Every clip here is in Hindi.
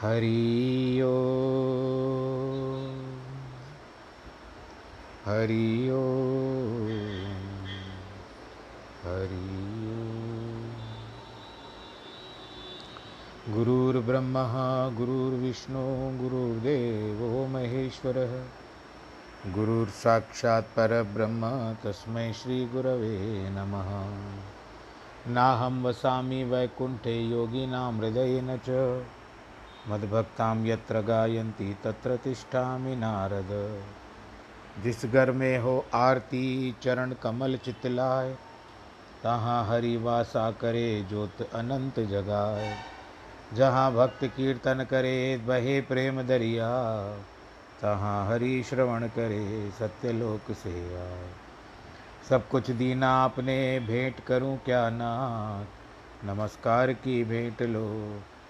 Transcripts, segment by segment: हरि ओम हरि ओम हरि ओम। गुरुर्ब्रह्मा गुरुर्विष्णु गुरुर्देवो महेश्वरः, गुरुर्साक्षात् परब्रह्म तस्मै श्री गुरवे नमः। नाहं वसामि वैकुंठे योगिनां हृदयेन च, मद्भक्तां यत्र गायन्ति तत्र तिष्ठामि नारद। जिस घर में हो आरती चरण कमल चितलाय, तहाँ हरि वासा करे ज्योत अनंत जगाए। जहाँ भक्त कीर्तन करे बहे प्रेम दरिया, तहाँ हरि श्रवण करे सत्यलोक से आए। सब कुछ दीना आपने भेंट करूं क्या नाथ, नमस्कार की भेंट लो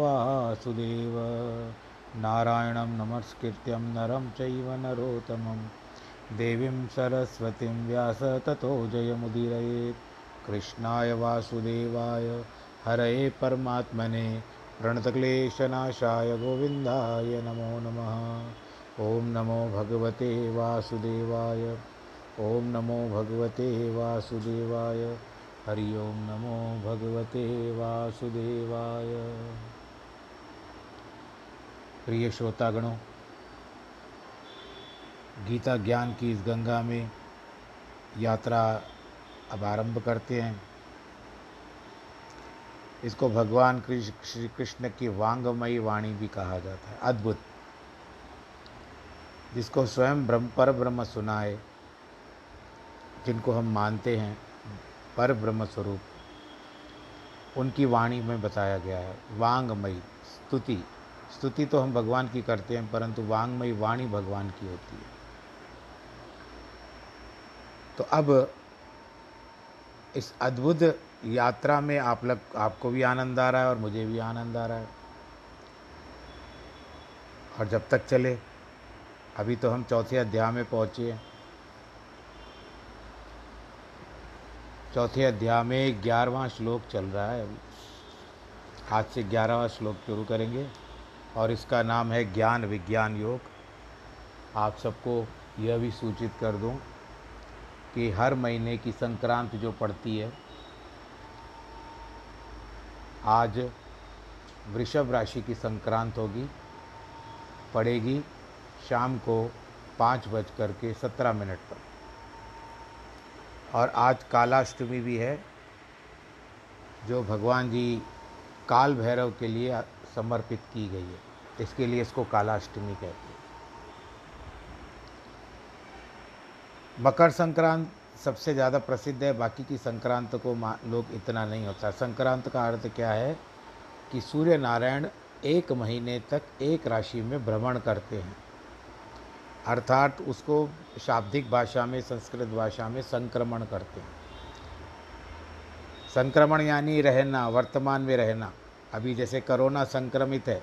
वासुदेव। नारायणं नमस्कृत्यं नरं चैव नरोत्तमं, देवीं सरस्वतीं व्यास ततो जयमुदीरयेत्। कृष्णाय वासुदेवाय हरये परमात्मने, प्रणतक्लेशनाशाय गोविंदाय नमो नमः। ओम नमो भगवते वासुदेवाय, ओम नमो भगवते वासुदेवाय, हरि ओम नमो भगवते वासुदेवाय। प्रिय श्रोतागणों, गीता ज्ञान की इस गंगा में यात्रा अब आरंभ करते हैं। इसको भगवान श्री कृष्ण की वांगमयी वाणी भी कहा जाता है। अद्भुत, जिसको स्वयं परब्रह्म सुनाए, जिनको हम मानते हैं परब्रह्म स्वरूप, उनकी वाणी में बताया गया है। वांगमयी स्तुति, स्तुति तो हम भगवान की करते हैं, परंतु वांगमयी वाणी भगवान की होती है। तो अब इस अद्भुत यात्रा में आप लग आपको भी आनंद आ रहा है और मुझे भी आनंद आ रहा है। और जब तक चले, अभी तो हम चौथे अध्याय में पहुँचे हैं। चौथे अध्याय में 11वां श्लोक चल रहा है। आज से 11वां श्लोक शुरू करेंगे और इसका नाम है ज्ञान विज्ञान योग। आप सबको यह भी सूचित कर दूं कि हर महीने की संक्रांति जो पड़ती है, आज वृषभ राशि की संक्रांत होगी, पड़ेगी शाम को 5:17 पर। और आज कालाष्टमी भी है, जो भगवान जी काल भैरव के लिए समर्पित की गई है, इसके लिए इसको कालाष्टमी कहते हैं। मकर संक्रांत सबसे ज़्यादा प्रसिद्ध है, बाकी की संक्रांत को लोग इतना नहीं होता। संक्रांत का अर्थ क्या है कि सूर्य नारायण 1 महीने तक एक राशि में भ्रमण करते हैं, अर्थात उसको शाब्दिक भाषा में, संस्कृत भाषा में संक्रमण करते हैं। संक्रमण यानी रहना, वर्तमान में रहना। अभी जैसे कोरोना संक्रमित है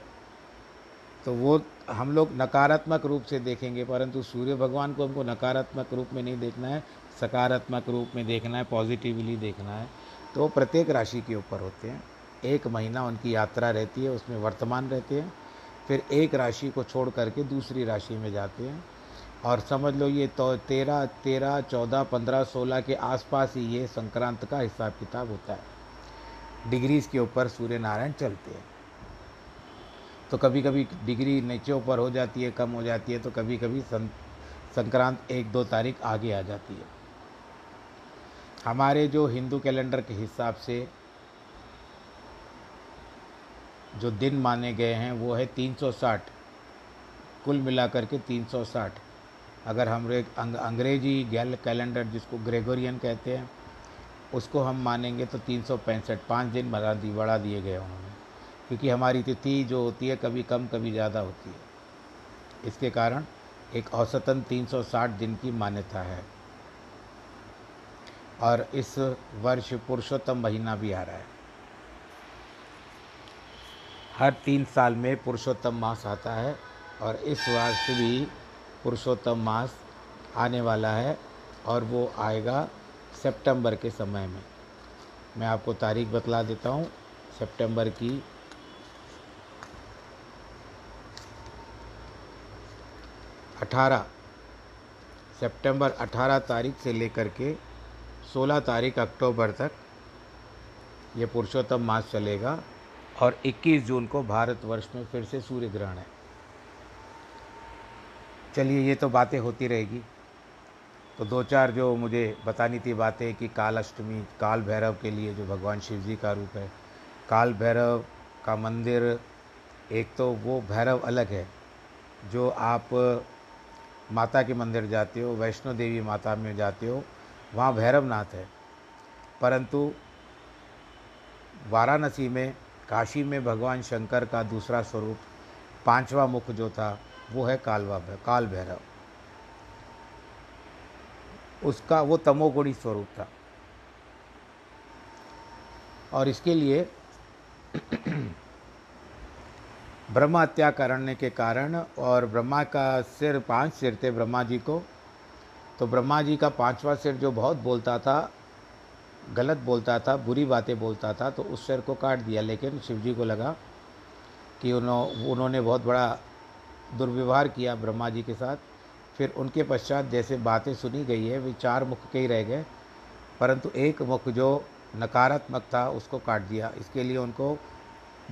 तो वो हम लोग नकारात्मक रूप से देखेंगे, परंतु सूर्य भगवान को हमको नकारात्मक रूप में नहीं देखना है, सकारात्मक रूप में देखना है, पॉजिटिवली देखना है। तो वो प्रत्येक राशि के ऊपर होते हैं। 1 महीना उनकी यात्रा रहती है, उसमें वर्तमान रहते हैं, फिर एक राशि को छोड़ करके दूसरी राशि में जाते हैं। और समझ लो ये तो 13, 14, 15, 16 के आसपास ही ये संक्रांत का हिसाब किताब होता है। डिग्रीज़ के ऊपर सूर्य नारायण चलते हैं, तो कभी कभी डिग्री नीचे ऊपर हो जाती है, कम हो जाती है, तो कभी कभी संक्रांत 1-2 तारीख आगे आ जाती है। हमारे जो हिंदू कैलेंडर के हिसाब से जो दिन माने गए हैं वो है 360, कुल मिलाकर के 360। अगर हम अंग्रेजी कैलेंडर जिसको ग्रेगोरियन कहते हैं उसको हम मानेंगे तो 365 दिन बढ़ा दिए गए उन्होंने। क्योंकि हमारी तिथि जो होती है कभी कम कभी ज़्यादा होती है। इसके कारण एक औसतन 360 दिन की मान्यता है। और इस वर्ष पुरुषोत्तम महीना भी आ रहा है। हर 3 साल में पुरुषोत्तम मास आता है और इस वर्ष भी पुरुषोत्तम मास आने वाला है और वो आएगा सितंबर के समय में। मैं आपको तारीख बतला देता हूँ। सितंबर की 18 सितंबर 18 तारीख से लेकर के 16 तारीख अक्टूबर तक ये पुरुषोत्तम मास चलेगा और 21 जून को भारतवर्ष में फिर से सूर्य ग्रहण है। चलिए, ये तो बातें होती रहेगी। तो 2-4 जो मुझे बतानी थी बातें कि काल अष्टमी, काल भैरव के लिए जो भगवान शिव जी का रूप है, काल भैरव का मंदिर, एक तो वो भैरव अलग है जो आप माता के मंदिर जाते हो, वैष्णो देवी माता में जाते हो, वहाँ भैरवनाथ है। परंतु वाराणसी में, काशी में भगवान शंकर का दूसरा स्वरूप, 5वां मुख जो था वो है काल भैरव। उसका वो तमोगुणी स्वरूप था। और इसके लिए ब्रह्मा हत्या करने के कारण, और ब्रह्मा का सिर 5 सिर थे ब्रह्मा जी को, तो ब्रह्मा जी का 5वां सिर जो बहुत बोलता था, गलत बोलता था, बुरी बातें बोलता था, तो उस सिर को काट दिया। लेकिन शिव जी को लगा कि उन्होंने बहुत बड़ा दुर्व्यवहार किया ब्रह्मा जी के साथ। फिर उनके पश्चात जैसे बातें सुनी गई है, वे 4 मुख के ही रह गए, परंतु एक मुख जो नकारात्मक था उसको काट दिया। इसके लिए उनको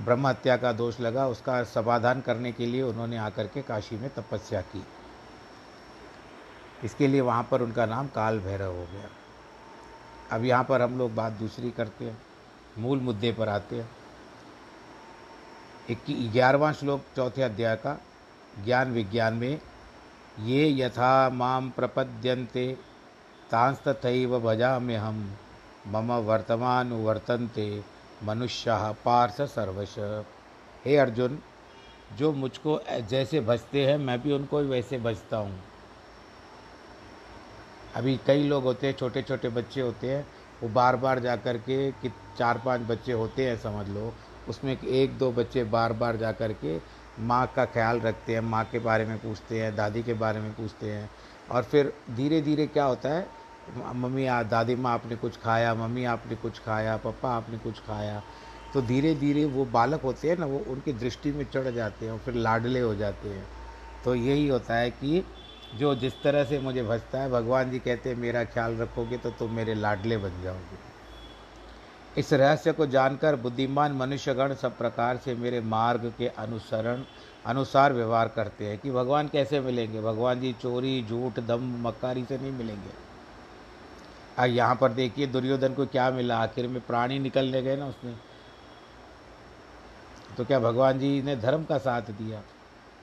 ब्रह्म हत्या का दोष लगा। उसका समाधान करने के लिए उन्होंने आकर के काशी में तपस्या की। इसके लिए वहाँ पर उनका नाम काल भैरव हो गया। अब यहाँ पर हम लोग बात दूसरी करते हैं, मूल मुद्दे पर आते हैं। 11वां श्लोक 4थे अध्याय का, ज्ञान विज्ञान में, ये यथा माम प्रपद्यन्ते तांस्तथैव भजाम्यहं मम वर्तमान वर्तन्ते मनुष्याः पार्थ सर्वश। हे अर्जुन, जो मुझको जैसे भजते हैं मैं भी उनको वैसे भजता हूँ। अभी कई लोग होते हैं, छोटे छोटे बच्चे होते हैं, वो बार बार जा कर के, कि 4-5 बच्चे होते हैं समझ लो, उसमें 1-2 बच्चे बार बार जा कर के माँ का ख्याल रखते हैं, माँ के बारे में पूछते हैं, दादी के बारे में पूछते हैं। और फिर धीरे धीरे क्या होता है, मम्मी दादी माँ आपने कुछ खाया, मम्मी आपने कुछ खाया, पापा आपने कुछ खाया। तो धीरे धीरे वो बालक होते हैं ना, वो उनकी दृष्टि में चढ़ जाते हैं और फिर लाडले हो जाते हैं। तो यही होता है कि जो जिस तरह से मुझे भजता है, भगवान जी कहते हैं मेरा ख्याल रखोगे तो तुम मेरे लाडले बन जाओगे। इस रहस्य को जानकर बुद्धिमान मनुष्यगण सब प्रकार से मेरे मार्ग के अनुसार व्यवहार करते हैं। कि भगवान कैसे मिलेंगे? भगवान जी चोरी, झूठ, दम, मक्कारी से नहीं मिलेंगे। और यहाँ पर देखिए दुर्योधन को क्या मिला, आखिर में प्राणी निकलने गए ना उसने। तो क्या भगवान जी ने धर्म का साथ दिया?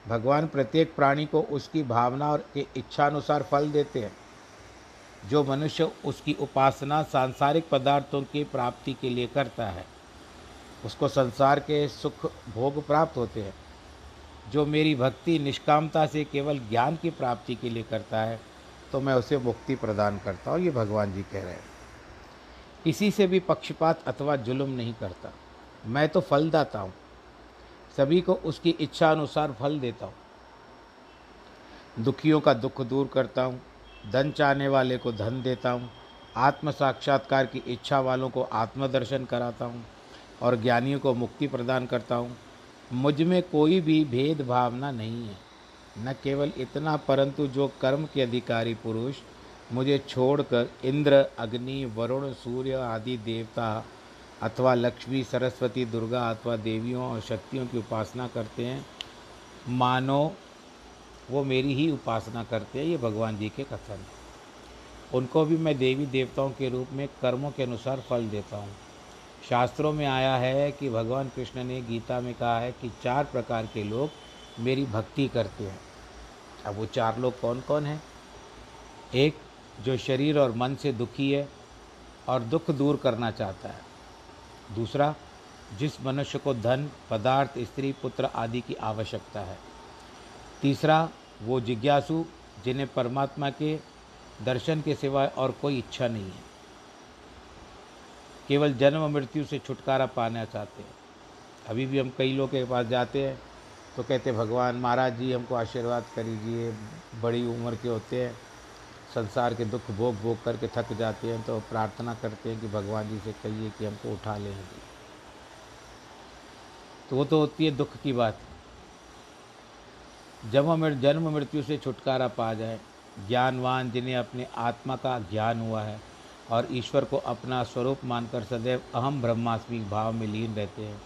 भगवान प्रत्येक प्राणी को उसकी भावना और के इच्छानुसार फल देते हैं। जो मनुष्य उसकी उपासना सांसारिक पदार्थों की प्राप्ति के लिए करता है, उसको संसार के सुख भोग प्राप्त होते हैं। जो मेरी भक्ति निष्कामता से केवल ज्ञान की प्राप्ति के लिए करता है, तो मैं उसे मुक्ति प्रदान करता हूँ। ये भगवान जी कह रहे हैं। किसी से भी पक्षपात अथवा जुल्म नहीं करता। मैं तो फलदाता हूँ, सभी को उसकी इच्छा अनुसार फल देता हूँ। दुखियों का दुख दूर करता हूँ, धन चाहने वाले को धन देता हूँ, आत्म साक्षात्कार की इच्छा वालों को आत्मदर्शन कराता हूँ और ज्ञानियों को मुक्ति प्रदान करता हूँ। मुझ में कोई भी भेद भावना नहीं है। न केवल इतना, परंतु जो कर्म के अधिकारी पुरुष मुझे छोड़कर इंद्र, अग्नि, वरुण, सूर्य आदि देवता अथवा लक्ष्मी, सरस्वती, दुर्गा अथवा देवियों और शक्तियों की उपासना करते हैं, मानो वो मेरी ही उपासना करते हैं। ये भगवान जी के कथन। उनको भी मैं देवी देवताओं के रूप में कर्मों के अनुसार फल देता हूँ। शास्त्रों में आया है कि भगवान कृष्ण ने गीता में कहा है कि 4 प्रकार के लोग मेरी भक्ति करते हैं। अब वो 4 लोग कौन कौन हैं? एक, जो शरीर और मन से दुखी है और दुख दूर करना चाहता है। दूसरा, जिस मनुष्य को धन, पदार्थ, स्त्री, पुत्र आदि की आवश्यकता है। तीसरा, वो जिज्ञासु जिन्हें परमात्मा के दर्शन के सिवाय और कोई इच्छा नहीं है, केवल जन्म मृत्यु से छुटकारा पाना चाहते हैं। अभी भी हम कई लोग के पास जाते हैं तो कहते हैं, भगवान महाराज जी हमको आशीर्वाद करीजिए, बड़ी उम्र के होते हैं, संसार के दुख भोग भोग करके थक जाते हैं, तो प्रार्थना करते हैं कि भगवान जी से कहिए कि हमको उठा लें। तो वो तो होती है दुख की बात। जन्म मृत्यु से छुटकारा पा जाए, ज्ञानवान जिन्हें अपने आत्मा का ज्ञान हुआ है और ईश्वर को अपना स्वरूप मानकर सदैव अहम ब्रह्मास्मि भाव में लीन रहते हैं।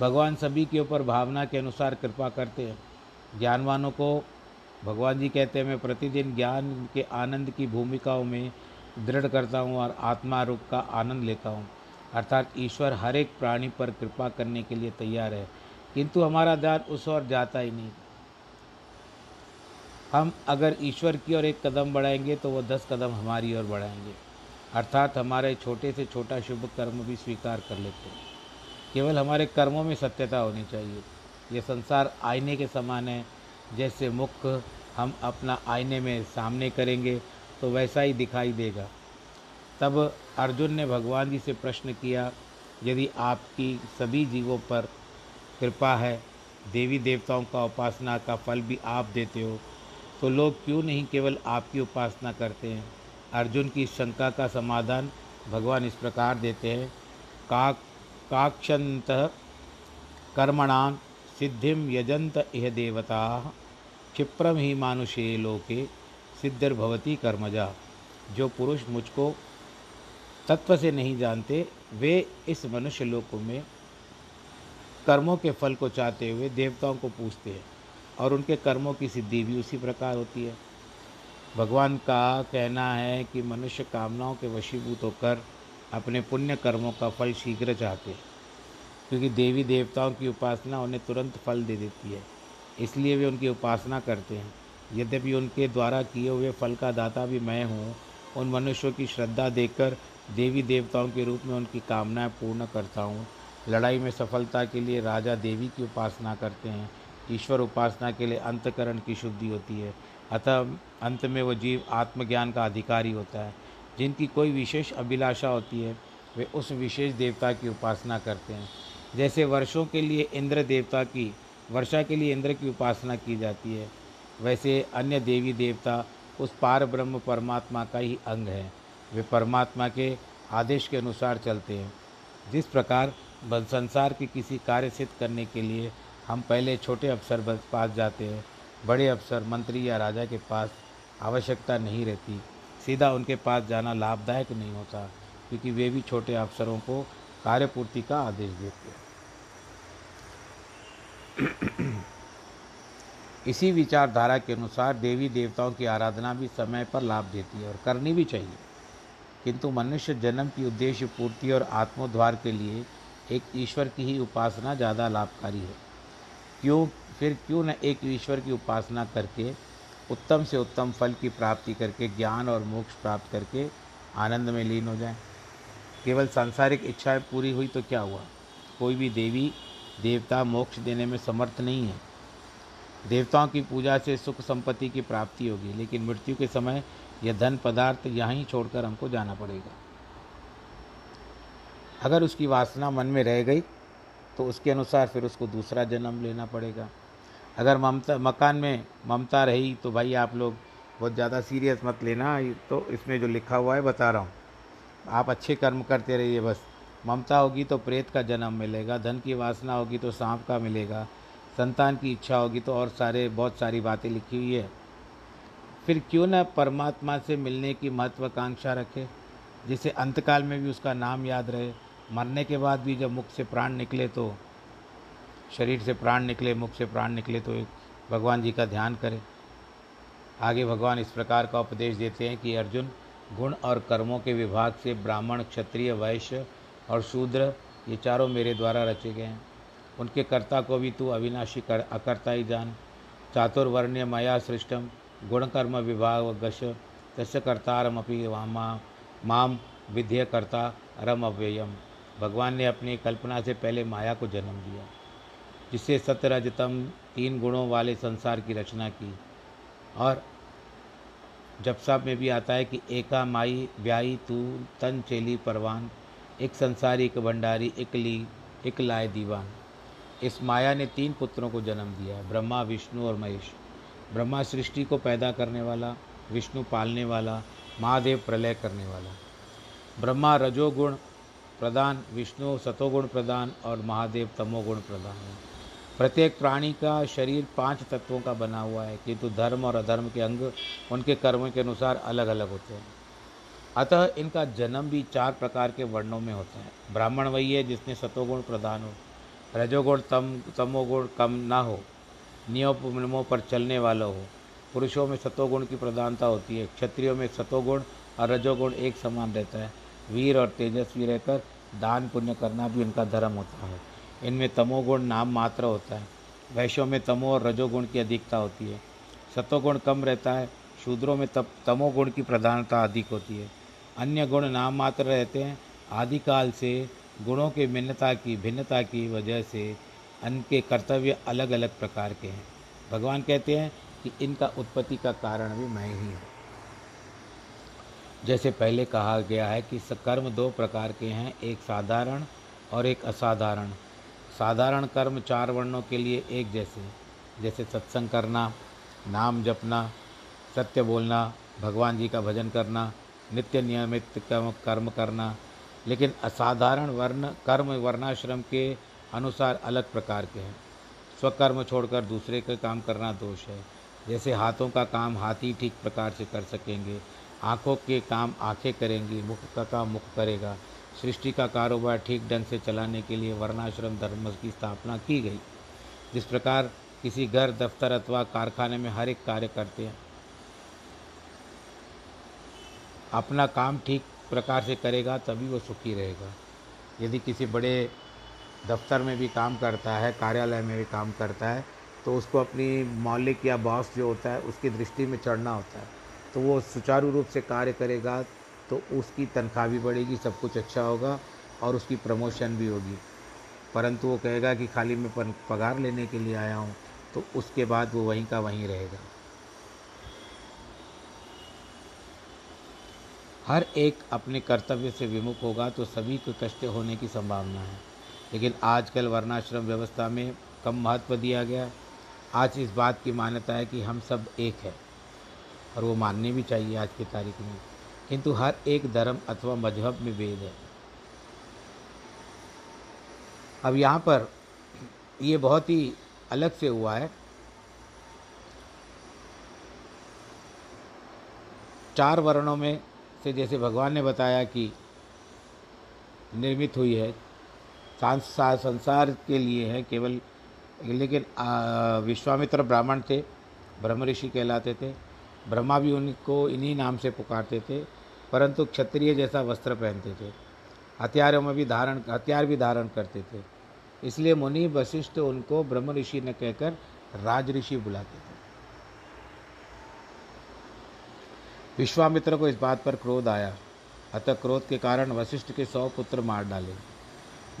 भगवान सभी के ऊपर भावना के अनुसार कृपा करते हैं। ज्ञानवानों को भगवान जी कहते हैं, मैं प्रतिदिन ज्ञान के आनंद की भूमिकाओं में दृढ़ करता हूँ और आत्मा रूप का आनंद लेता हूँ। अर्थात ईश्वर हर एक प्राणी पर कृपा करने के लिए तैयार है, किंतु हमारा ध्यान उस ओर जाता ही नहीं। हम अगर ईश्वर की ओर एक कदम बढ़ाएंगे तो वो 10 कदम हमारी ओर बढ़ाएंगे। अर्थात हमारे छोटे से छोटा शुभ कर्म भी स्वीकार कर लेते हैं। केवल हमारे कर्मों में सत्यता होनी चाहिए। यह संसार आईने के समान है, जैसे मुख हम अपना आईने में सामने करेंगे तो वैसा ही दिखाई देगा। तब अर्जुन ने भगवान जी से प्रश्न किया, यदि आपकी सभी जीवों पर कृपा है, देवी देवताओं का उपासना का फल भी आप देते हो, तो लोग क्यों नहीं केवल आपकी उपासना करते हैं। अर्जुन की शंका का समाधान भगवान इस प्रकार देते हैं, काक्षंत कर्मणां सिद्धिं यजंत इह देवता क्षिप्रम ही मानुषे लोके सिद्धिर्भवती कर्मजा। जो पुरुष मुझको तत्व से नहीं जानते, वे इस मनुष्य लोक में कर्मों के फल को चाहते हुए देवताओं को पूछते हैं और उनके कर्मों की सिद्धि भी उसी प्रकार होती है। भगवान का कहना है कि मनुष्य कामनाओं के वशीभूत होकर अपने पुण्य कर्मों का फल शीघ्र चाहते हैं, क्योंकि देवी देवताओं की उपासना उन्हें तुरंत फल दे देती है, इसलिए वे उनकी उपासना करते हैं। यद्यपि उनके द्वारा किए हुए फल का दाता भी मैं हूँ, उन मनुष्यों की श्रद्धा देकर देवी देवताओं के रूप में उनकी कामनाएँ पूर्ण करता हूँ। लड़ाई में सफलता के लिए राजा देवी की उपासना करते हैं। ईश्वर उपासना के लिए अंतकरण की शुद्धि होती है, अतः अंत में वो जीव आत्मज्ञान का अधिकारी होता है। जिनकी कोई विशेष अभिलाषा होती है, वे उस विशेष देवता की उपासना करते हैं। जैसे वर्षा के लिए इंद्र की उपासना की जाती है, वैसे अन्य देवी देवता उस पार ब्रह्म परमात्मा का ही अंग है। वे परमात्मा के आदेश के अनुसार चलते हैं। जिस प्रकार संसार के किसी कार्य सिद्ध करने के लिए हम पहले छोटे अफसर के पास जाते हैं, बड़े अफसर मंत्री या राजा के पास आवश्यकता नहीं रहती। सीधा उनके पास जाना लाभदायक नहीं होता, क्योंकि वे भी छोटे अफसरों को कार्यपूर्ति का आदेश देते हैं। इसी विचारधारा के अनुसार देवी देवताओं की आराधना भी समय पर लाभ देती है और करनी भी चाहिए, किंतु मनुष्य जन्म की उद्देश्य पूर्ति और आत्मोद्धार के लिए एक ईश्वर की ही उपासना ज़्यादा लाभकारी है। क्यों न एक ईश्वर की उपासना करके उत्तम से उत्तम फल की प्राप्ति करके ज्ञान और मोक्ष प्राप्त करके आनंद में लीन हो जाए। केवल सांसारिक इच्छाएं पूरी हुई तो क्या हुआ? कोई भी देवी देवता मोक्ष देने में समर्थ नहीं है। देवताओं की पूजा से सुख संपत्ति की प्राप्ति होगी, लेकिन मृत्यु के समय यह धन पदार्थ यहीं छोड़कर हमको जाना पड़ेगा। अगर उसकी वासना मन में रह गई तो उसके अनुसार फिर उसको दूसरा जन्म लेना पड़ेगा। अगर मकान में ममता रही तो भाई आप लोग बहुत ज़्यादा सीरियस मत लेना, तो इसमें जो लिखा हुआ है बता रहा हूँ, आप अच्छे कर्म करते रहिए बस। ममता होगी तो प्रेत का जन्म मिलेगा, धन की वासना होगी तो सांप का मिलेगा, संतान की इच्छा होगी तो और बहुत सारी बातें लिखी हुई है। फिर क्यों न परमात्मा से मिलने की महत्वाकांक्षा रखे, जिसे अंतकाल में भी उसका नाम याद रहे। मरने के बाद भी जब मुख से प्राण निकले, तो शरीर से प्राण निकले, मुख से प्राण निकले, तो भगवान जी का ध्यान करें। आगे भगवान इस प्रकार का उपदेश देते हैं कि अर्जुन, गुण और कर्मों के विभाग से ब्राह्मण, क्षत्रिय, वैश्य और शूद्र ये चारों मेरे द्वारा रचे गए हैं। उनके कर्ता को भी तू अविनाशी अकर्ता ही जान। चातुर्वर्ण्य मया सृष्टम गुण कर्म विभाग गश तस्य कर्तारमपि वामा माम विध्यकर्ता रम अव्ययम। भगवान ने अपनी कल्पना से पहले माया को जन्म दिया, जिससे सतरजतम 3 गुणों वाले संसार की रचना की। और जपसाप में भी आता है कि एका माई ब्याई तू तन चेली परवान, एक संसारी एक भंडारी एक ली एक लाए दीवान। इस माया ने 3 पुत्रों को जन्म दिया, ब्रह्मा विष्णु और महेश। ब्रह्मा सृष्टि को पैदा करने वाला, विष्णु पालने वाला, महादेव प्रलय करने वाला। ब्रह्मा रजोगुण प्रधान, विष्णु सतोगुण प्रधान और महादेव तमोगुण प्रधान है। प्रत्येक प्राणी का शरीर 5 तत्वों का बना हुआ है, किंतु धर्म और अधर्म के अंग उनके कर्मों के अनुसार अलग अलग होते हैं। अतः इनका जन्म भी 4 प्रकार के वर्णों में होता है। ब्राह्मण वही है जिसने सतोगुण प्रधान हो, रजोगुण तमोगुण कम ना हो, नियमों पर चलने वाला हो। पुरुषों में सतोगुण की प्रधानता होती है। क्षत्रियों में सतोगुण और रजोगुण एक समान रहता है। वीर और तेजस्वी रहकर दान पुण्य करना भी उनका धर्म होता है। इनमें तमोगुण नाम मात्र होता है। वैश्यों में तमो और रजोगुण की अधिकता होती है, सतोगुण कम रहता है। शूद्रों में तमोगुण की प्रधानता अधिक होती है। अन्य गुण नाम मात्र रहते हैं। आदिकाल से गुणों के भिन्नता की वजह से उनके कर्तव्य अलग अलग प्रकार के हैं। भगवान कहते हैं कि इनका उत्पत्ति का कारण भी मैं ही हूँ। जैसे पहले कहा गया है कि कर्म 2 प्रकार के हैं, एक साधारण और एक असाधारण। साधारण कर्म 4 वर्णों के लिए एक जैसे, जैसे सत्संग करना, नाम जपना, सत्य बोलना, भगवान जी का भजन करना, नित्य नियमित कर्म करना। लेकिन असाधारण वर्ण कर्म वर्णाश्रम के अनुसार अलग प्रकार के हैं। स्वकर्म छोड़कर दूसरे का काम करना दोष है। जैसे हाथों का काम हाथी ठीक प्रकार से कर सकेंगे, आँखों के काम आँखें करेंगी, मुख का काम मुख करेगा। सृष्टि का कारोबार ठीक ढंग से चलाने के लिए वर्णाश्रम धर्म की स्थापना की गई। जिस प्रकार किसी घर, दफ्तर अथवा कारखाने में हर एक कार्य करते हैं, अपना काम ठीक प्रकार से करेगा तभी वो सुखी रहेगा। यदि किसी बड़े दफ्तर में भी काम करता है, कार्यालय में भी काम करता है, तो उसको अपनी मालिक या बॉस जो होता है उसकी दृष्टि में चढ़ना होता है। तो वो सुचारू रूप से कार्य करेगा तो उसकी तनख्वाह भी बढ़ेगी, सब कुछ अच्छा होगा और उसकी प्रमोशन भी होगी। परंतु वो कहेगा कि खाली मैं पगार लेने के लिए आया हूँ, तो उसके बाद वो वहीं का वहीं रहेगा। हर एक अपने कर्तव्य से विमुख होगा तो सभी को कष्ट होने की संभावना है। लेकिन आजकल वर्णाश्रम व्यवस्था में कम महत्व दिया गया। आज इस बात की मान्यता है कि हम सब एक है और वो माननी भी चाहिए आज की तारीख में। किंतु हर एक धर्म अथवा मजहब में भेद है। अब यहाँ पर ये बहुत ही अलग से हुआ है। 4 वर्णों में से जैसे भगवान ने बताया कि निर्मित हुई है, संसार के लिए है केवल। लेकिन विश्वामित्र ब्राह्मण थे, ब्रह्मऋषि कहलाते थे। ब्रह्मा भी उनको इन्हीं नाम से पुकारते थे, परंतु क्षत्रिय जैसा वस्त्र पहनते थे, हथियार भी धारण करते थे। इसलिए मुनि वशिष्ठ उनको ब्रह्मऋषि ने कहकर राजऋषि बुलाते थे। विश्वामित्र को इस बात पर क्रोध आया, अतः क्रोध के कारण वशिष्ठ के 100 पुत्र मार डाले।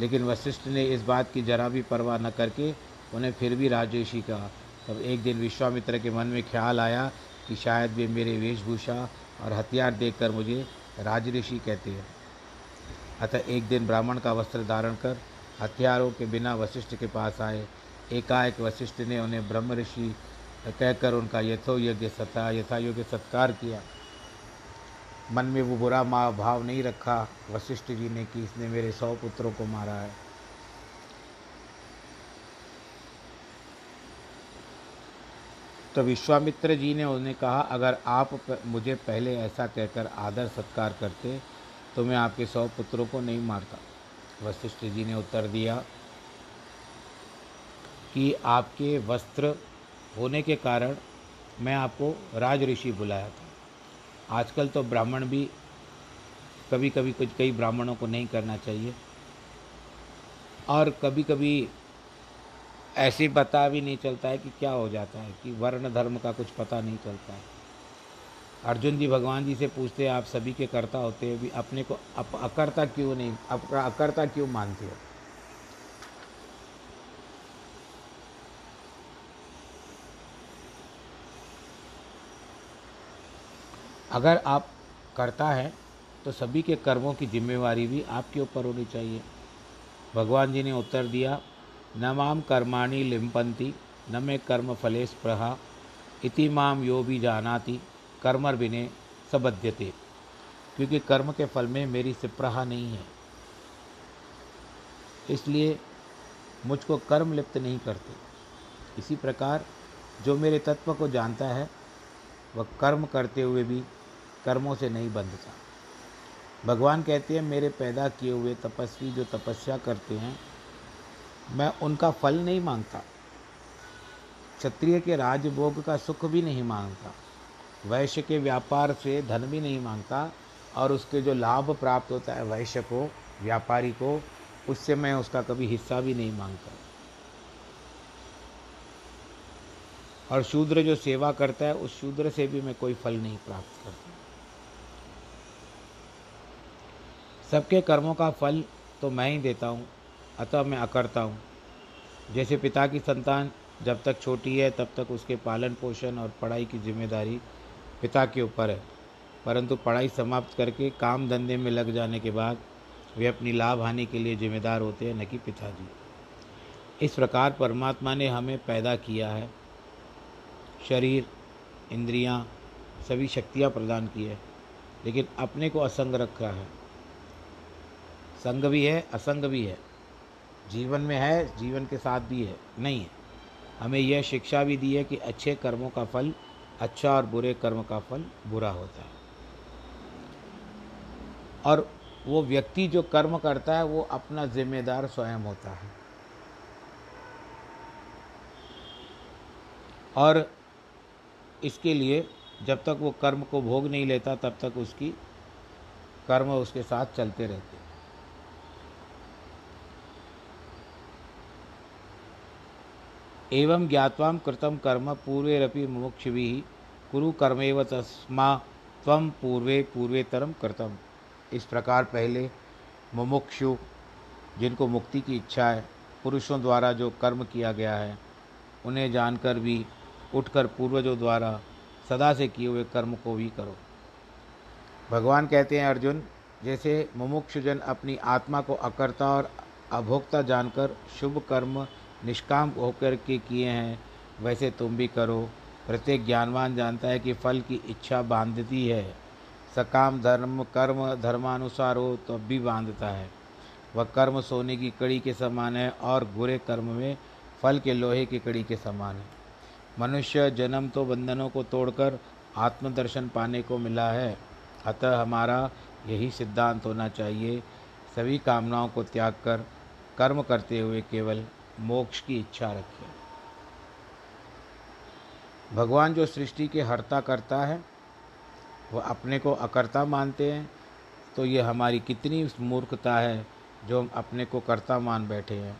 लेकिन वशिष्ठ ने इस बात की जरा भी परवाह न करके उन्हें फिर भी राजऋषि कहा। तब एक दिन विश्वामित्र के मन में ख्याल आया कि शायद वे मेरे वेशभूषा और हथियार देखकर मुझे राजऋषि कहते हैं। अतः एक दिन ब्राह्मण का वस्त्र धारण कर हथियारों के बिना वशिष्ठ के पास आए। एकाएक वशिष्ठ ने उन्हें ब्रह्मऋषि कहकर उनका यथायोग्य सत्कार किया। मन में वो बुरा भाव नहीं रखा वशिष्ठ जी ने कि इसने मेरे 100 पुत्रों को मारा है। तो विश्वामित्र जी ने उन्हें कहा, अगर आप मुझे पहले ऐसा कहकर आदर सत्कार करते तो मैं आपके 100 पुत्रों को नहीं मारता। वशिष्ठ जी ने उत्तर दिया कि आपके वस्त्र होने के कारण मैं आपको राजऋषि बुलाया था। आजकल तो ब्राह्मण भी कभी कभी कई ब्राह्मणों को नहीं करना चाहिए, और कभी कभी ऐसे पता भी नहीं चलता है कि क्या हो जाता है कि वर्ण धर्म का कुछ पता नहीं चलता है। अर्जुन जी भगवान जी से पूछते हैं, आप सभी के कर्ता होते भी अपने को अकर्ता क्यों नहीं, अपना अकर्ता क्यों मानते हो? अगर आप कर्ता हैं तो सभी के कर्मों की जिम्मेवारी भी आपके ऊपर होनी चाहिए। भगवान जी ने उत्तर दिया, न माम कर्माणि लिम्पन्ति न मे कर्म फले स्पृहा इति माम यो भी जानाति कर्मर बिने सबध्यते, क्योंकि कर्म के फल में मेरी स्पृहा नहीं है, इसलिए मुझको कर्म लिप्त नहीं करते। इसी प्रकार जो मेरे तत्व को जानता है वह कर्म करते हुए भी कर्मों से नहीं बंधता। भगवान कहते हैं, मेरे पैदा किए हुए तपस्वी जो तपस्या करते हैं मैं उनका फल नहीं मांगता, क्षत्रिय के राजभोग का सुख भी नहीं मांगता, वैश्य के व्यापार से धन भी नहीं मांगता, और उसके जो लाभ प्राप्त होता है वैश्य को, व्यापारी को, उससे मैं उसका कभी हिस्सा भी नहीं मांगता। और शूद्र जो सेवा करता है उस शूद्र से भी मैं कोई फल नहीं प्राप्त करता। सबके कर्मों का फल तो मैं ही देता हूँ, अतः मैं अकर्ता हूँ। जैसे पिता की संतान जब तक छोटी है तब तक उसके पालन पोषण और पढ़ाई की जिम्मेदारी पिता के ऊपर है, परंतु पढ़ाई समाप्त करके काम धंधे में लग जाने के बाद वे अपनी लाभ हानि के लिए जिम्मेदार होते हैं, न कि पिताजी। इस प्रकार परमात्मा ने हमें पैदा किया है, शरीर इंद्रियां, सभी शक्तियां प्रदान की है, लेकिन अपने को असंग रखा है। संग भी है असंग भी है, जीवन में है, जीवन के साथ भी है, नहीं है। हमें यह शिक्षा भी दी है कि अच्छे कर्मों का फल अच्छा और बुरे कर्म का फल बुरा होता है, और वो व्यक्ति जो कर्म करता है वो अपना जिम्मेदार स्वयं होता है। और इसके लिए जब तक वो कर्म को भोग नहीं लेता तब तक उसकी कर्म उसके साथ चलते रहते हैं। एवं ज्ञात्वां कृतं कर्म पूर्वेरपि मुमुक्षुभिः कुरु कर्मेव तस्मा त्वं पूर्वे पूर्वेतरं कृतम्। इस प्रकार पहले मुमुक्षु, जिनको मुक्ति की इच्छा है, पुरुषों द्वारा जो कर्म किया गया है उन्हें जानकर भी उठकर पूर्वजों द्वारा सदा से किए हुए कर्म को भी करो। भगवान कहते हैं, अर्जुन, जैसे मुमुक्षुजन अपनी आत्मा को अकर्ता और अभोक्ता जानकर शुभ कर्म निष्काम होकर के किए हैं, वैसे तुम भी करो। प्रत्येक ज्ञानवान जानता है कि फल की इच्छा बांधती है, सकाम धर्म कर्म धर्मानुसार हो तब भी बांधता है। वह कर्म सोने की कड़ी के समान है और बुरे कर्म में फल के लोहे की कड़ी के समान है। मनुष्य जन्म तो बंधनों को तोड़कर आत्मदर्शन पाने को मिला है, अतः हमारा यही सिद्धांत होना चाहिए, सभी कामनाओं को त्याग कर कर्म करते हुए केवल मोक्ष की इच्छा रखें। भगवान जो सृष्टि के हर्ता करता है वह अपने को अकर्ता मानते हैं, तो ये हमारी कितनी मूर्खता है जो हम अपने को कर्ता मान बैठे हैं।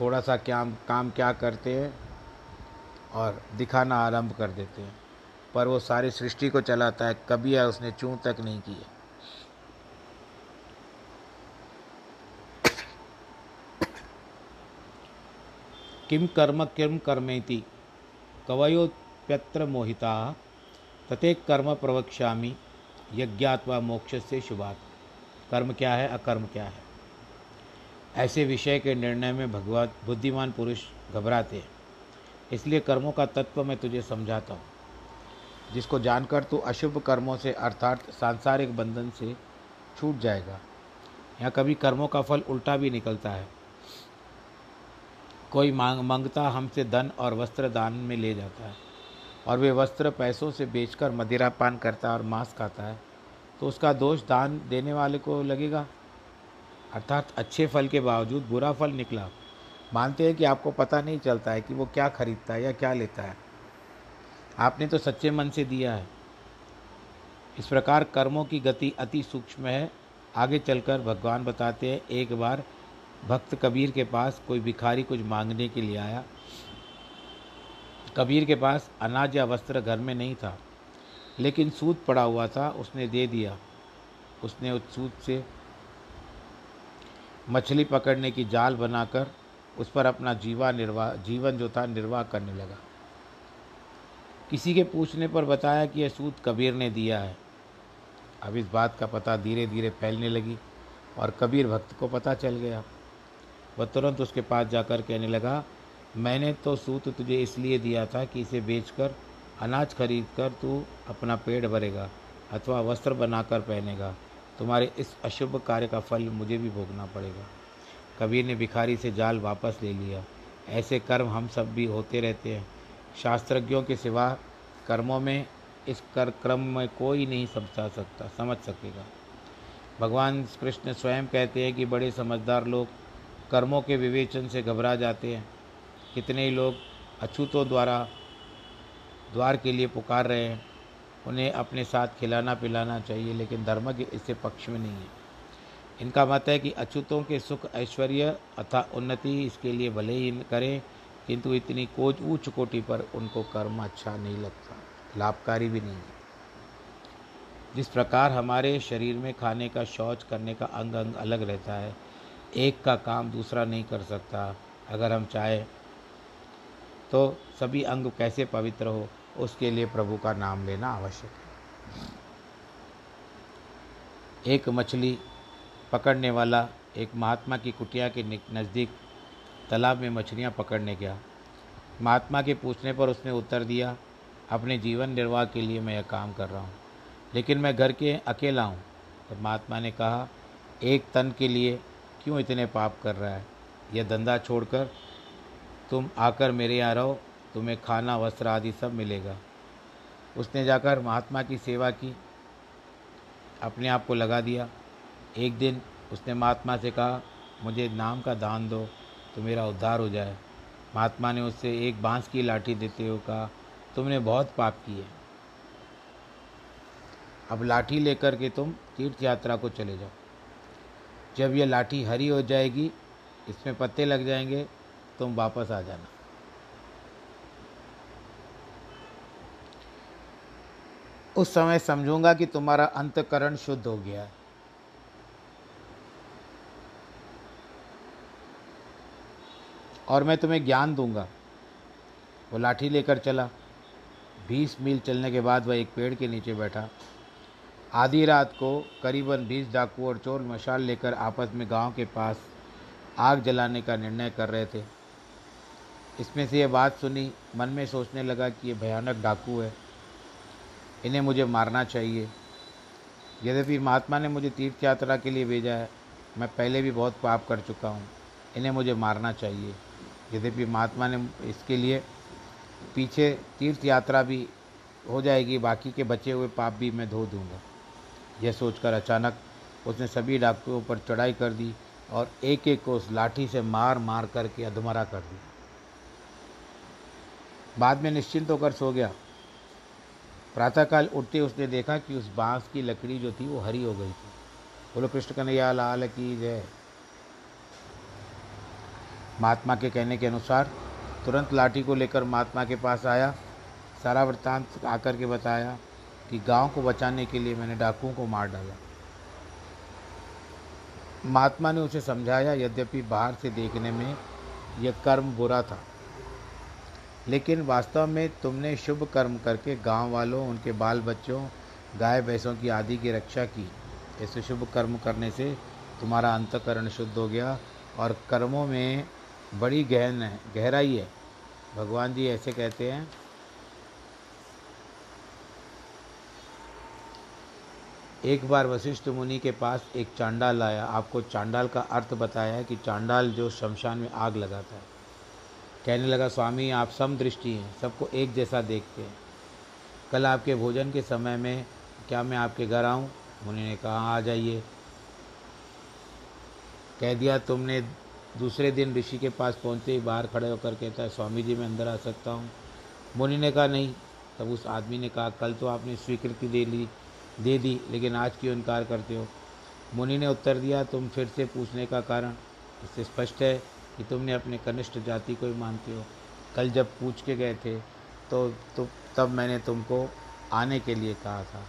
थोड़ा सा काम क्या करते हैं और दिखाना आरंभ कर देते हैं, पर वो सारी सृष्टि को चलाता है, कभी है उसने चूं तक नहीं की है। किम कर्मेति कवयोप्यत्र मोहिता ततेक कर्म प्रवक्ष्यामि यज्ञात्वा मोक्षस्य शुभात्। कर्म क्या है, अकर्म क्या है, ऐसे विषय के निर्णय में भगवान बुद्धिमान पुरुष घबराते हैं। इसलिए कर्मों का तत्व मैं तुझे समझाता हूँ, जिसको जानकर तू अशुभ कर्मों से अर्थात सांसारिक बंधन से छूट जाएगा। यहाँ कभी कर्मों का फल उल्टा भी निकलता है। कोई मांगता हमसे धन और वस्त्र दान में ले जाता है, और वे वस्त्र पैसों से बेचकर मदिरा पान करता है और मांस खाता है, तो उसका दोष दान देने वाले को लगेगा, अर्थात अच्छे फल के बावजूद बुरा फल निकला। मानते हैं कि आपको पता नहीं चलता है कि वो क्या खरीदता है या क्या लेता है, आपने तो सच्चे मन से दिया है। इस प्रकार कर्मों की गति अति सूक्ष्म है। आगे चलकर भगवान बताते हैं, एक बार भक्त कबीर के पास कोई भिखारी कुछ मांगने के लिए आया। कबीर के पास अनाज या वस्त्र घर में नहीं था, लेकिन सूद पड़ा हुआ था, उसने दे दिया। उसने उस सूद से मछली पकड़ने की जाल बनाकर उस पर अपना जीवन जो था निर्वाह करने लगा। किसी के पूछने पर बताया कि यह सूद कबीर ने दिया है। अब इस बात का पता धीरे धीरे फैलने लगी और कबीर भक्त को पता चल गया। वह तुरंत उसके पास जाकर कहने लगा, मैंने तो सूत तुझे इसलिए दिया था कि इसे बेचकर अनाज खरीदकर तू अपना पेट भरेगा अथवा वस्त्र बनाकर पहनेगा। तुम्हारे इस अशुभ कार्य का फल मुझे भी भोगना पड़ेगा। कबीर ने भिखारी से जाल वापस ले लिया। ऐसे कर्म हम सब भी होते रहते हैं। शास्त्रज्ञों के सिवा कर्मों में इस क्रम में कोई नहीं समझ सकेगा। भगवान कृष्ण स्वयं कहते हैं कि बड़े समझदार लोग कर्मों के विवेचन से घबरा जाते हैं। कितने ही लोग अछूतों द्वारा द्वार के लिए पुकार रहे हैं। उन्हें अपने साथ खिलाना पिलाना चाहिए, लेकिन धर्मज्ञ इससे पक्ष में नहीं है। इनका मत है कि अछूतों के सुख ऐश्वर्य अथा उन्नति इसके लिए भले ही करें, किंतु इतनी ऊंच कोटि पर उनको कर्म अच्छा नहीं लगता, लाभकारी भी नहीं है। जिस प्रकार हमारे शरीर में खाने का शौच करने का अंग अंग अलग रहता है, एक का काम दूसरा नहीं कर सकता। अगर हम चाहें तो सभी अंग कैसे पवित्र हो, उसके लिए प्रभु का नाम लेना आवश्यक है। एक मछली पकड़ने वाला एक महात्मा की कुटिया के नज़दीक तालाब में मछलियाँ पकड़ने गया। महात्मा के पूछने पर उसने उत्तर दिया, अपने जीवन निर्वाह के लिए मैं यह काम कर रहा हूँ, लेकिन मैं घर के अकेला हूँ। तब महात्मा ने कहा, एक तन के लिए क्यों इतने पाप कर रहा है? यह धंधा छोड़कर तुम आकर मेरे यहाँ रहो, तुम्हें खाना वस्त्र आदि सब मिलेगा। उसने जाकर महात्मा की सेवा की, अपने आप को लगा दिया। एक दिन उसने महात्मा से कहा, मुझे नाम का दान दो तो मेरा उद्धार हो जाए। महात्मा ने उससे एक बांस की लाठी देते हुए कहा, तुमने बहुत पाप किए, अब लाठी लेकर के तुम तीर्थ यात्रा को चले जाओ। जब यह लाठी हरी हो जाएगी, इसमें पत्ते लग जाएंगे, तुम वापस आ जाना। उस समय समझूंगा कि तुम्हारा अंतःकरण शुद्ध हो गया है। और मैं तुम्हें ज्ञान दूंगा। वो लाठी लेकर चला। 20 मील चलने के बाद वह एक पेड़ के नीचे बैठा। आधी रात को करीबन 20 डाकू और चोर मशाल लेकर आपस में गांव के पास आग जलाने का निर्णय कर रहे थे। इसमें से ये बात सुनी, मन में सोचने लगा कि ये भयानक डाकू है, इन्हें मुझे मारना चाहिए। यद्यपि महात्मा ने मुझे तीर्थ यात्रा के लिए भेजा है, मैं पहले भी बहुत पाप कर चुका हूँ, इन्हें मुझे मारना चाहिए। यद्यपि महात्मा ने इसके लिए पीछे तीर्थ यात्रा भी हो जाएगी, बाकी के बचे हुए पाप भी मैं धो दूँगा। यह सोचकर अचानक उसने सभी डाकुओं पर चढ़ाई कर दी और एक एक को उस लाठी से मार मार करके अधमरा कर दिया। बाद में निश्चिंत होकर सो गया। प्रातःकाल उठते उसने देखा कि उस बांस की लकड़ी जो थी वो हरी हो गई थी। बोलो कृष्ण कन्हैया लाल की जय। महात्मा के कहने के अनुसार तुरंत लाठी को लेकर महात्मा के पास आया। सारा वृत्तांत आकर के बताया कि गांव को बचाने के लिए मैंने डाकुओं को मार डाला। महात्मा ने उसे समझाया, यद्यपि बाहर से देखने में यह कर्म बुरा था, लेकिन वास्तव में तुमने शुभ कर्म करके गांव वालों, उनके बाल बच्चों, गाय भैंसों की आदि की रक्षा की। ऐसे शुभ कर्म करने से तुम्हारा अंतःकरण शुद्ध हो गया और कर्मों में बड़ी गहराई है। भगवान जी ऐसे कहते हैं, एक बार वशिष्ठ मुनि के पास एक चांडाल आया। आपको चांडाल का अर्थ बताया है कि चांडाल जो शमशान में आग लगाता है। कहने लगा, स्वामी आप समदृष्टि हैं, सबको एक जैसा देखते हैं। कल आपके भोजन के समय में क्या मैं आपके घर आऊं? मुनि ने कहा, आ जाइए। कह दिया। तुमने दूसरे दिन ऋषि के पास पहुंचते ही बाहर खड़े होकर कहता है, स्वामी जी मैं अंदर आ सकता हूँ? मुनि ने कहा, नहीं। तब उस आदमी ने कहा, कल तो आपने स्वीकृति दे दी, लेकिन आज क्यों इनकार करते हो? मुनि ने उत्तर दिया, तुम फिर से पूछने का कारण इससे स्पष्ट है कि तुमने अपने कनिष्ठ जाति को ही मानते हो। कल जब पूछ के गए थे तो तब मैंने तुमको आने के लिए कहा था।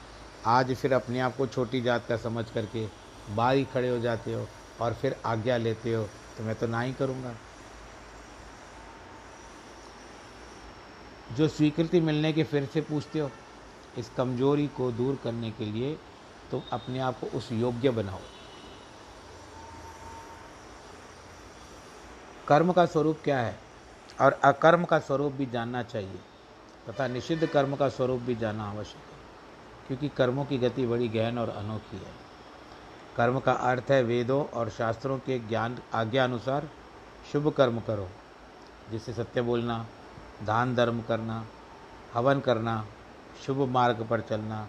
आज फिर अपने आप को छोटी जात का समझ करके बाहर ही खड़े हो जाते हो और फिर आज्ञा लेते हो तो मैं तो ना ही करूँगा। जो स्वीकृति मिलने के फिर से पूछते हो, इस कमजोरी को दूर करने के लिए तुम अपने आप को उस योग्य बनाओ। कर्म का स्वरूप क्या है और अकर्म का स्वरूप भी जानना चाहिए तथा निषिद्ध कर्म का स्वरूप भी जानना आवश्यक है, क्योंकि कर्मों की गति बड़ी गहन और अनोखी है। कर्म का अर्थ है वेदों और शास्त्रों के ज्ञान आज्ञा अनुसार शुभ कर्म करो, जिससे सत्य बोलना, दान धर्म करना, हवन करना, शुभ मार्ग पर चलना,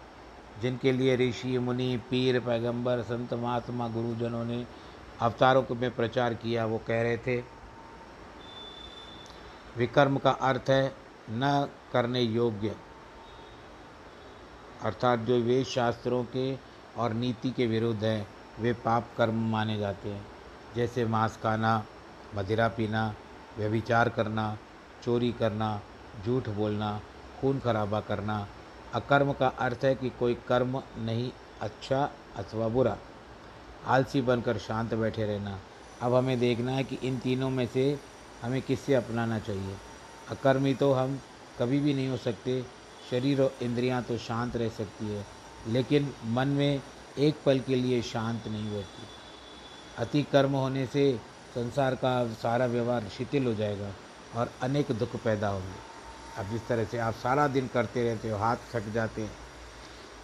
जिनके लिए ऋषि मुनि, पीर, पैगंबर, संत महात्मा, गुरुजनों ने अवतारों में प्रचार किया, वो कह रहे थे। विकर्म का अर्थ है न करने योग्य, अर्थात जो वेद शास्त्रों के और नीति के विरुद्ध हैं वे पाप कर्म माने जाते हैं, जैसे मांस खाना, मदिरा पीना, व्यभिचार करना, चोरी करना, झूठ बोलना, खून खराबा करना। अकर्म का अर्थ है कि कोई कर्म नहीं, अच्छा अथवा बुरा। आलसी बनकर शांत बैठे रहना। अब हमें देखना है कि इन तीनों में से हमें किससे अपनाना चाहिए। अकर्मी तो हम कभी भी नहीं हो सकते, शरीर और इंद्रियां तो शांत रह सकती है लेकिन मन में एक पल के लिए शांत नहीं होती। अति कर्म होने से संसार का सारा व्यवहार शिथिल हो जाएगा और अनेक दुख पैदा होंगे। अब जिस तरह से आप सारा दिन करते रहते हो, हाथ थक जाते हैं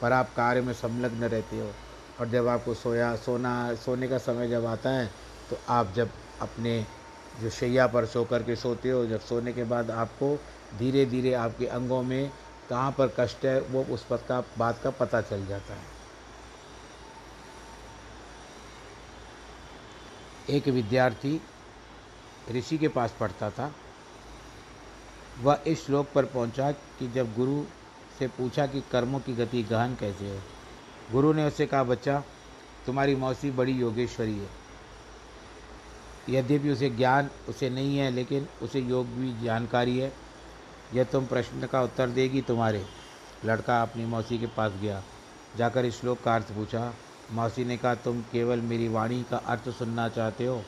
पर आप कार्य में संलग्न रहते हो, और जब आपको सोने का समय जब आता है तो आप जब अपने जो शैया पर सो कर के सोते हो, जब सोने के बाद आपको धीरे धीरे आपके अंगों में कहाँ पर कष्ट है वो उस बात का पता चल जाता है। एक विद्यार्थी ऋषि के पास पढ़ता था। वह इस श्लोक पर पहुंचा कि जब गुरु से पूछा कि कर्मों की गति गहन कैसे है। गुरु ने उससे कहा, बच्चा तुम्हारी मौसी बड़ी योगेश्वरी है। यद्यपि उसे ज्ञान उसे नहीं है लेकिन उसे योग भी जानकारी है। यह तुम प्रश्न का उत्तर देगी तुम्हारे। लड़का अपनी मौसी के पास गया, जाकर इस श्लोक का अर्थ पूछा। मौसी ने कहा, तुम केवल मेरी वाणी का अर्थ सुनना चाहते हो,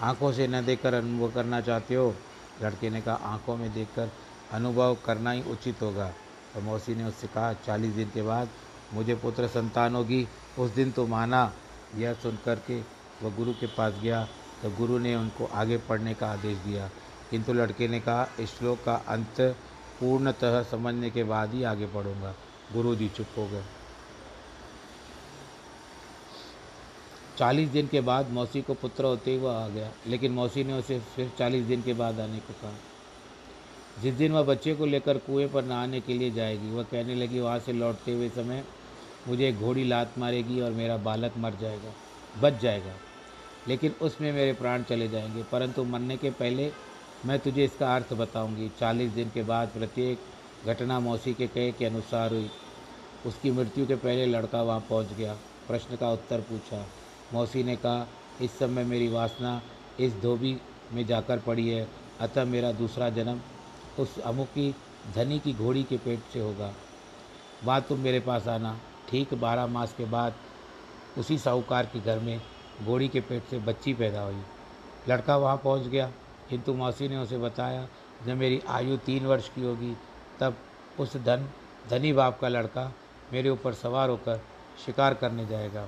आंखों से न देखकर अनुभव करना चाहते हो। लड़के ने कहा, आंखों में देखकर अनुभव करना ही उचित होगा। तो मौसी ने उससे कहा, 40 दिन के बाद मुझे पुत्र संतान होगी, उस दिन तो माना। यह सुनकर के वह गुरु के पास गया तो गुरु ने उनको आगे पढ़ने का आदेश दिया, किंतु लड़के ने कहा, इस श्लोक का अंत पूर्णतः समझने के बाद ही आगे पढ़ूंगा। गुरु जी चुप हो गए। 40 दिन के बाद मौसी को पुत्र होते हुए आ गया, लेकिन मौसी ने उसे फिर 40 दिन के बाद आने को कहा। जिस दिन वह बच्चे को लेकर कुएं पर नहाने के लिए जाएगी, वह कहने लगी, वहाँ से लौटते हुए समय मुझे एक घोड़ी लात मारेगी और मेरा बालक मर जाएगा, बच जाएगा, लेकिन उसमें मेरे प्राण चले जाएंगे, परंतु मरने के पहले मैं तुझे इसका अर्थ बताऊंगी। 40 दिन के बाद प्रत्येक घटना मौसी के कहे के अनुसार हुई। उसकी मृत्यु के पहले लड़का वहाँ पहुँच गया, प्रश्न का उत्तर पूछा। मौसी ने कहा, इस समय मेरी वासना इस धोबी में जाकर पड़ी है, अतः मेरा दूसरा जन्म उस अमुकी धनी की घोड़ी के पेट से होगा। बाद तुम मेरे पास आना। ठीक 12 मास के बाद उसी साहूकार के घर में घोड़ी के पेट से बच्ची पैदा हुई। लड़का वहाँ पहुँच गया, किंतु मौसी ने उसे बताया, जब मेरी आयु 3 वर्ष की होगी तब उस धनी बाप का लड़का मेरे ऊपर सवार होकर शिकार करने जाएगा।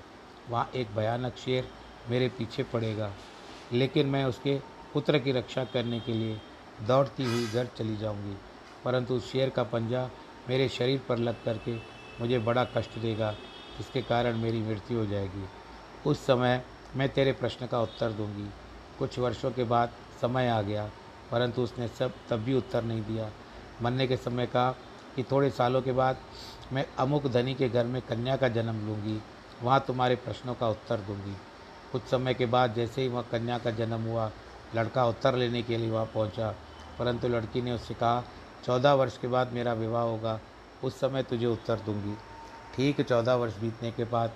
वहाँ एक भयानक शेर मेरे पीछे पड़ेगा, लेकिन मैं उसके पुत्र की रक्षा करने के लिए दौड़ती हुई घर चली जाऊँगी, परंतु उस शेर का पंजा मेरे शरीर पर लग करके मुझे बड़ा कष्ट देगा, जिसके कारण मेरी मृत्यु हो जाएगी। उस समय मैं तेरे प्रश्न का उत्तर दूंगी। कुछ वर्षों के बाद समय आ गया, परंतु उसने तब भी उत्तर नहीं दिया। मरने के समय कहा कि थोड़े सालों के बाद मैं अमुक धनी के घर में कन्या का जन्म लूँगी, वहाँ तुम्हारे प्रश्नों का उत्तर दूंगी। कुछ समय के बाद जैसे ही वह कन्या का जन्म हुआ, लड़का उत्तर लेने के लिए वहाँ पहुँचा, परंतु लड़की ने उससे कहा, 14 वर्ष के बाद मेरा विवाह होगा, उस समय तुझे उत्तर दूंगी। ठीक 14 वर्ष बीतने के बाद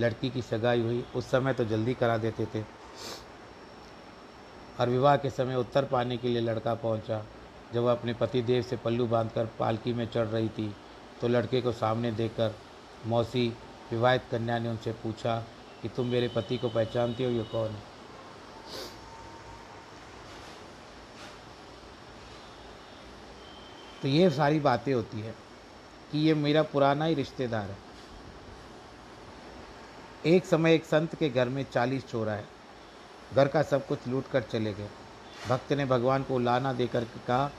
लड़की की सगाई हुई। उस समय तो जल्दी करा देते थे, और विवाह के समय उत्तर पाने के लिए लड़का पहुंचा। जब वह अपने पति देव से पल्लू बांधकर पालकी में चढ़ रही थी तो लड़के को सामने देखकर मौसी विवाहित कन्या ने उनसे पूछा कि तुम मेरे पति को पहचानती हो, ये कौन है? तो ये सारी बातें होती है कि ये मेरा पुराना ही रिश्तेदार है। एक समय एक संत के घर में 40 चोर आए, घर का सब कुछ लूट कर चले गए। भक्त ने भगवान को लाना देकर कहा,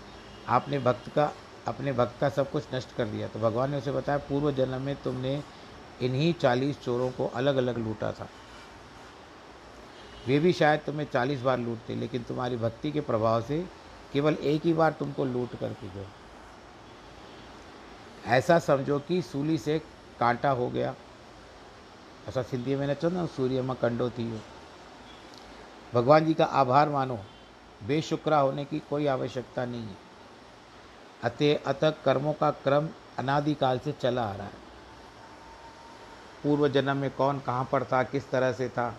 आपने अपने भक्त का सब कुछ नष्ट कर दिया। तो भगवान ने उसे बताया, पूर्व जन्म में तुमने इन्हीं 40 चोरों को अलग अलग लूटा था, वे भी शायद तुम्हें 40 बार लूटते, लेकिन तुम्हारी भक्ति के प्रभाव से केवल एक ही बार तुमको लूट करके गए। ऐसा समझो कि सूली से कांटा हो गया, ऐसा सिंधी में न चंद सूर्य में कंडो थी। भगवान जी का आभार मानो, बेशुक्रा होने की कोई आवश्यकता नहीं है। अतः कर्मों का क्रम अनादिकाल से चला आ रहा है। पूर्व जन्म में कौन कहाँ पर था, किस तरह से था,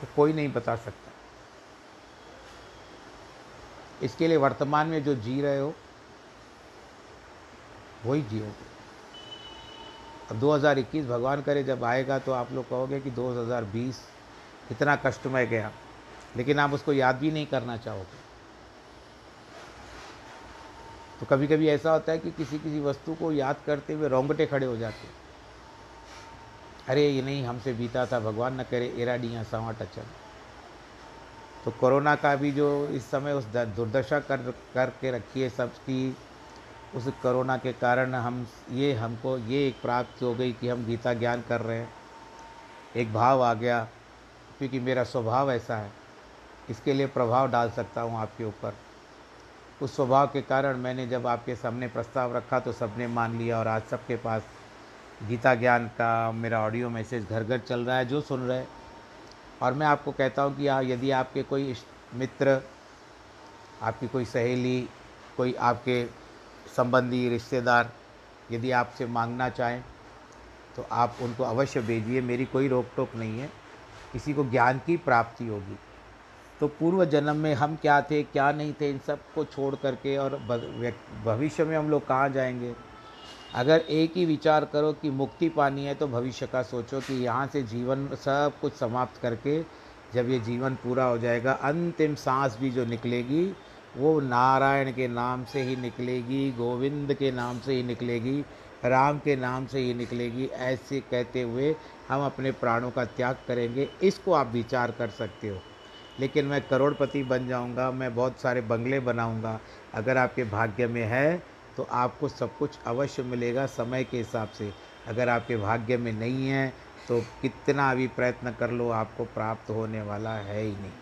तो कोई नहीं बता सकता। इसके लिए वर्तमान में जो जी रहे हो वही जियोगे। अब 2021 भगवान करे जब आएगा तो आप लोग कहोगे कि 2020 कितना कष्टमय गया, लेकिन आप उसको याद भी नहीं करना चाहोगे। तो कभी कभी ऐसा होता है कि किसी वस्तु को याद करते हुए रोंगटे खड़े हो जाते हैं। अरे ये नहीं हमसे बीता था, भगवान न करे एरा डिया सावाट अचल। तो कोरोना का भी जो इस समय उस दुर्दशा करके रखी है सबकी, उस कोरोना के कारण हमको ये एक प्राप्त हो गई कि हम गीता ज्ञान कर रहे हैं, एक भाव आ गया क्योंकि मेरा स्वभाव ऐसा है, इसके लिए प्रभाव डाल सकता हूँ आपके ऊपर। उस स्वभाव के कारण मैंने जब आपके सामने प्रस्ताव रखा तो सबने मान लिया, और आज सबके पास गीता ज्ञान का मेरा ऑडियो मैसेज घर घर चल रहा है, जो सुन रहे। और मैं आपको कहता हूँ कि यदि आपके कोई मित्र, आपकी कोई सहेली, कोई आपके संबंधी रिश्तेदार यदि आपसे मांगना चाहें तो आप उनको अवश्य भेजिए, मेरी कोई रोक टोक नहीं है। किसी को ज्ञान की प्राप्ति होगी। तो पूर्व जन्म में हम क्या थे क्या नहीं थे, इन सब को छोड़ करके, और भविष्य में हम लोग कहाँ जाएंगे, अगर एक ही विचार करो कि मुक्ति पानी है तो भविष्य का सोचो कि यहाँ से जीवन सब कुछ समाप्त करके जब ये जीवन पूरा हो जाएगा, अंतिम सांस भी जो निकलेगी वो नारायण के नाम से ही निकलेगी, गोविंद के नाम से ही निकलेगी, राम के नाम से ही निकलेगी। ऐसे कहते हुए हम अपने प्राणों का त्याग करेंगे। इसको आप विचार कर सकते हो। लेकिन मैं करोड़पति बन जाऊंगा, मैं बहुत सारे बंगले बनाऊंगा, अगर आपके भाग्य में है तो आपको सब कुछ अवश्य मिलेगा समय के हिसाब से। अगर आपके भाग्य में नहीं है तो कितना भी प्रयत्न कर लो आपको प्राप्त होने वाला है ही नहीं।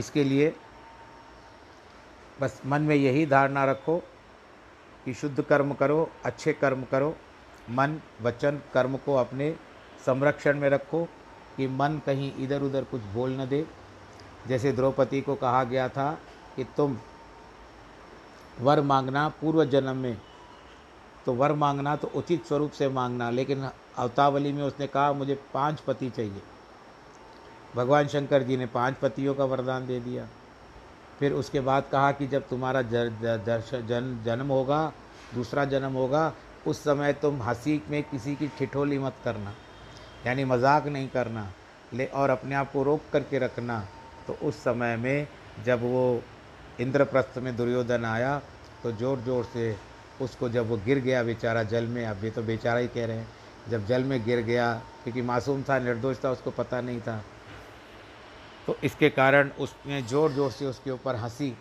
इसके लिए बस मन में यही धारणा रखो कि शुद्ध कर्म करो, अच्छे कर्म करो। मन वचन कर्म को अपने संरक्षण में रखो कि मन कहीं इधर उधर कुछ बोल न दे। जैसे द्रौपदी को कहा गया था कि तुम वर मांगना पूर्व जन्म में, तो वर मांगना तो उचित स्वरूप से मांगना, लेकिन अवतावली में उसने कहा मुझे 5 पति चाहिए। भगवान शंकर जी ने 5 पतियों का वरदान दे दिया। फिर उसके बाद कहा कि जब तुम्हारा जन्म होगा, दूसरा जन्म होगा, उस समय तुम हंसी में किसी की ठिठोली मत करना, यानी मजाक नहीं करना, ले और अपने आप को रोक करके रखना। तो उस समय में जब वो इंद्रप्रस्थ में दुर्योधन आया तो ज़ोर ज़ोर से उसको, जब वो गिर गया बेचारा जल में, अब ये तो बेचारा ही कह रहे हैं, जब जल में गिर गया क्योंकि मासूम था, निर्दोष था, उसको पता नहीं था, तो इसके कारण उसने ज़ोर ज़ोर से उसके ऊपर हंसी,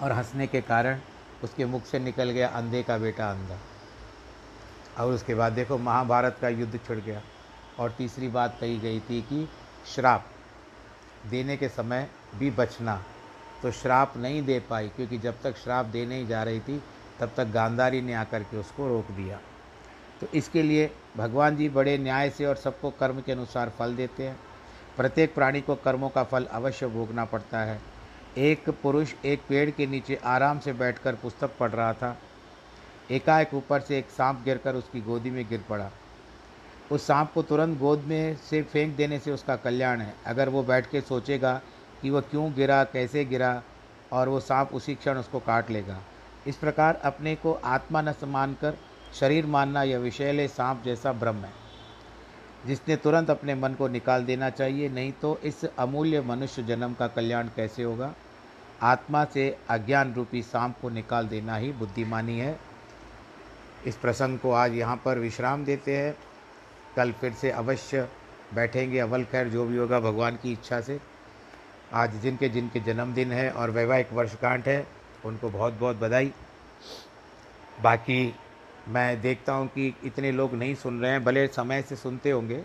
और हंसने के कारण उसके मुख से निकल गया अंधे का बेटा अंधा। और उसके बाद देखो महाभारत का युद्ध छिड़ गया। और तीसरी बात कही गई थी कि श्राप देने के समय भी बचना, तो श्राप नहीं दे पाई क्योंकि जब तक श्राप देने ही जा रही थी तब तक गांधारी ने आकर के उसको रोक दिया। तो इसके लिए भगवान जी बड़े न्याय से और सबको कर्म के अनुसार फल देते हैं। प्रत्येक प्राणी को कर्मों का फल अवश्य भोगना पड़ता है। एक पुरुष एक पेड़ के नीचे आराम से बैठकर पुस्तक पढ़ रहा था, एकाएक ऊपर से एक सांप गिरकर उसकी गोदी में गिर पड़ा। उस सांप को तुरंत गोद में से फेंक देने से उसका कल्याण है। अगर वो बैठ के सोचेगा कि वह क्यों गिरा, कैसे गिरा, और वो सांप उसी क्षण उसको काट लेगा। इस प्रकार अपने को आत्मा न मानकर शरीर मानना यह विषैले सांप जैसा भ्रम है, जिसने तुरंत अपने मन को निकाल देना चाहिए, नहीं तो इस अमूल्य मनुष्य जन्म का कल्याण कैसे होगा। आत्मा से अज्ञान रूपी सांप को निकाल देना ही बुद्धिमानी है। इस प्रसंग को आज यहाँ पर विश्राम देते हैं। कल फिर से अवश्य बैठेंगे, अवल खैर जो भी होगा भगवान की इच्छा से। आज जिनके जिनके जन्मदिन है और वैवाहिक वर्षगांठ है उनको बहुत बहुत बधाई। बाकी मैं देखता हूँ कि इतने लोग नहीं सुन रहे हैं, भले समय से सुनते होंगे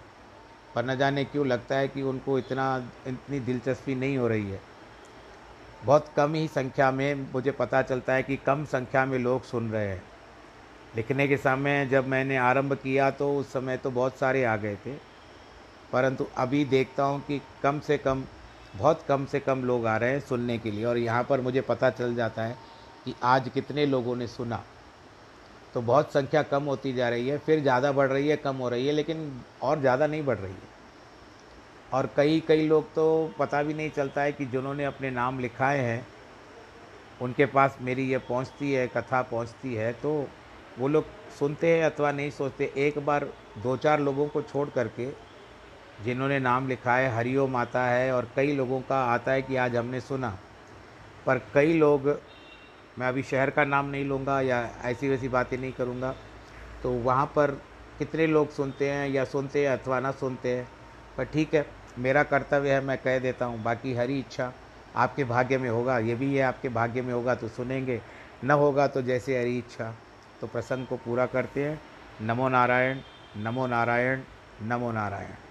पर न जाने क्यों लगता है कि उनको इतनी दिलचस्पी नहीं हो रही है। बहुत कम ही संख्या में, मुझे पता चलता है कि कम संख्या में लोग सुन रहे हैं। लिखने के समय जब मैंने आरंभ किया तो उस समय तो बहुत सारे आ गए थे, परंतु अभी देखता हूँ कि कम से कम, बहुत कम से कम लोग आ रहे हैं सुनने के लिए। और यहाँ पर मुझे पता चल जाता है कि आज कितने लोगों ने सुना, तो बहुत संख्या कम होती जा रही है, फिर ज़्यादा बढ़ रही है, कम हो रही है, लेकिन और ज़्यादा नहीं बढ़ रही है। और कई कई लोग तो पता भी नहीं चलता है कि जिन्होंने अपने नाम लिखाए हैं उनके पास मेरी ये पहुँचती है, कथा पहुँचती है, तो वो लोग सुनते हैं अथवा नहीं सोचते। एक बार दो चार लोगों को छोड़ करके जिन्होंने नाम लिखा है, हरिओम आता है और कई लोगों का आता है कि आज हमने सुना, पर कई लोग, मैं अभी शहर का नाम नहीं लूँगा या ऐसी वैसी बातें नहीं करूँगा, तो वहाँ पर कितने लोग सुनते हैं या सुनते हैं अथवा ना सुनते हैं, पर ठीक है, मेरा कर्तव्य है, मैं कह देता हूँ। बाकी हरी इच्छा, आपके भाग्य में होगा ये भी है, आपके भाग्य में होगा तो सुनेंगे, न होगा तो जैसे हरी इच्छा। तो प्रसंग को पूरा करते हैं। नमो नारायण, नमो नारायण, नमो नारायण।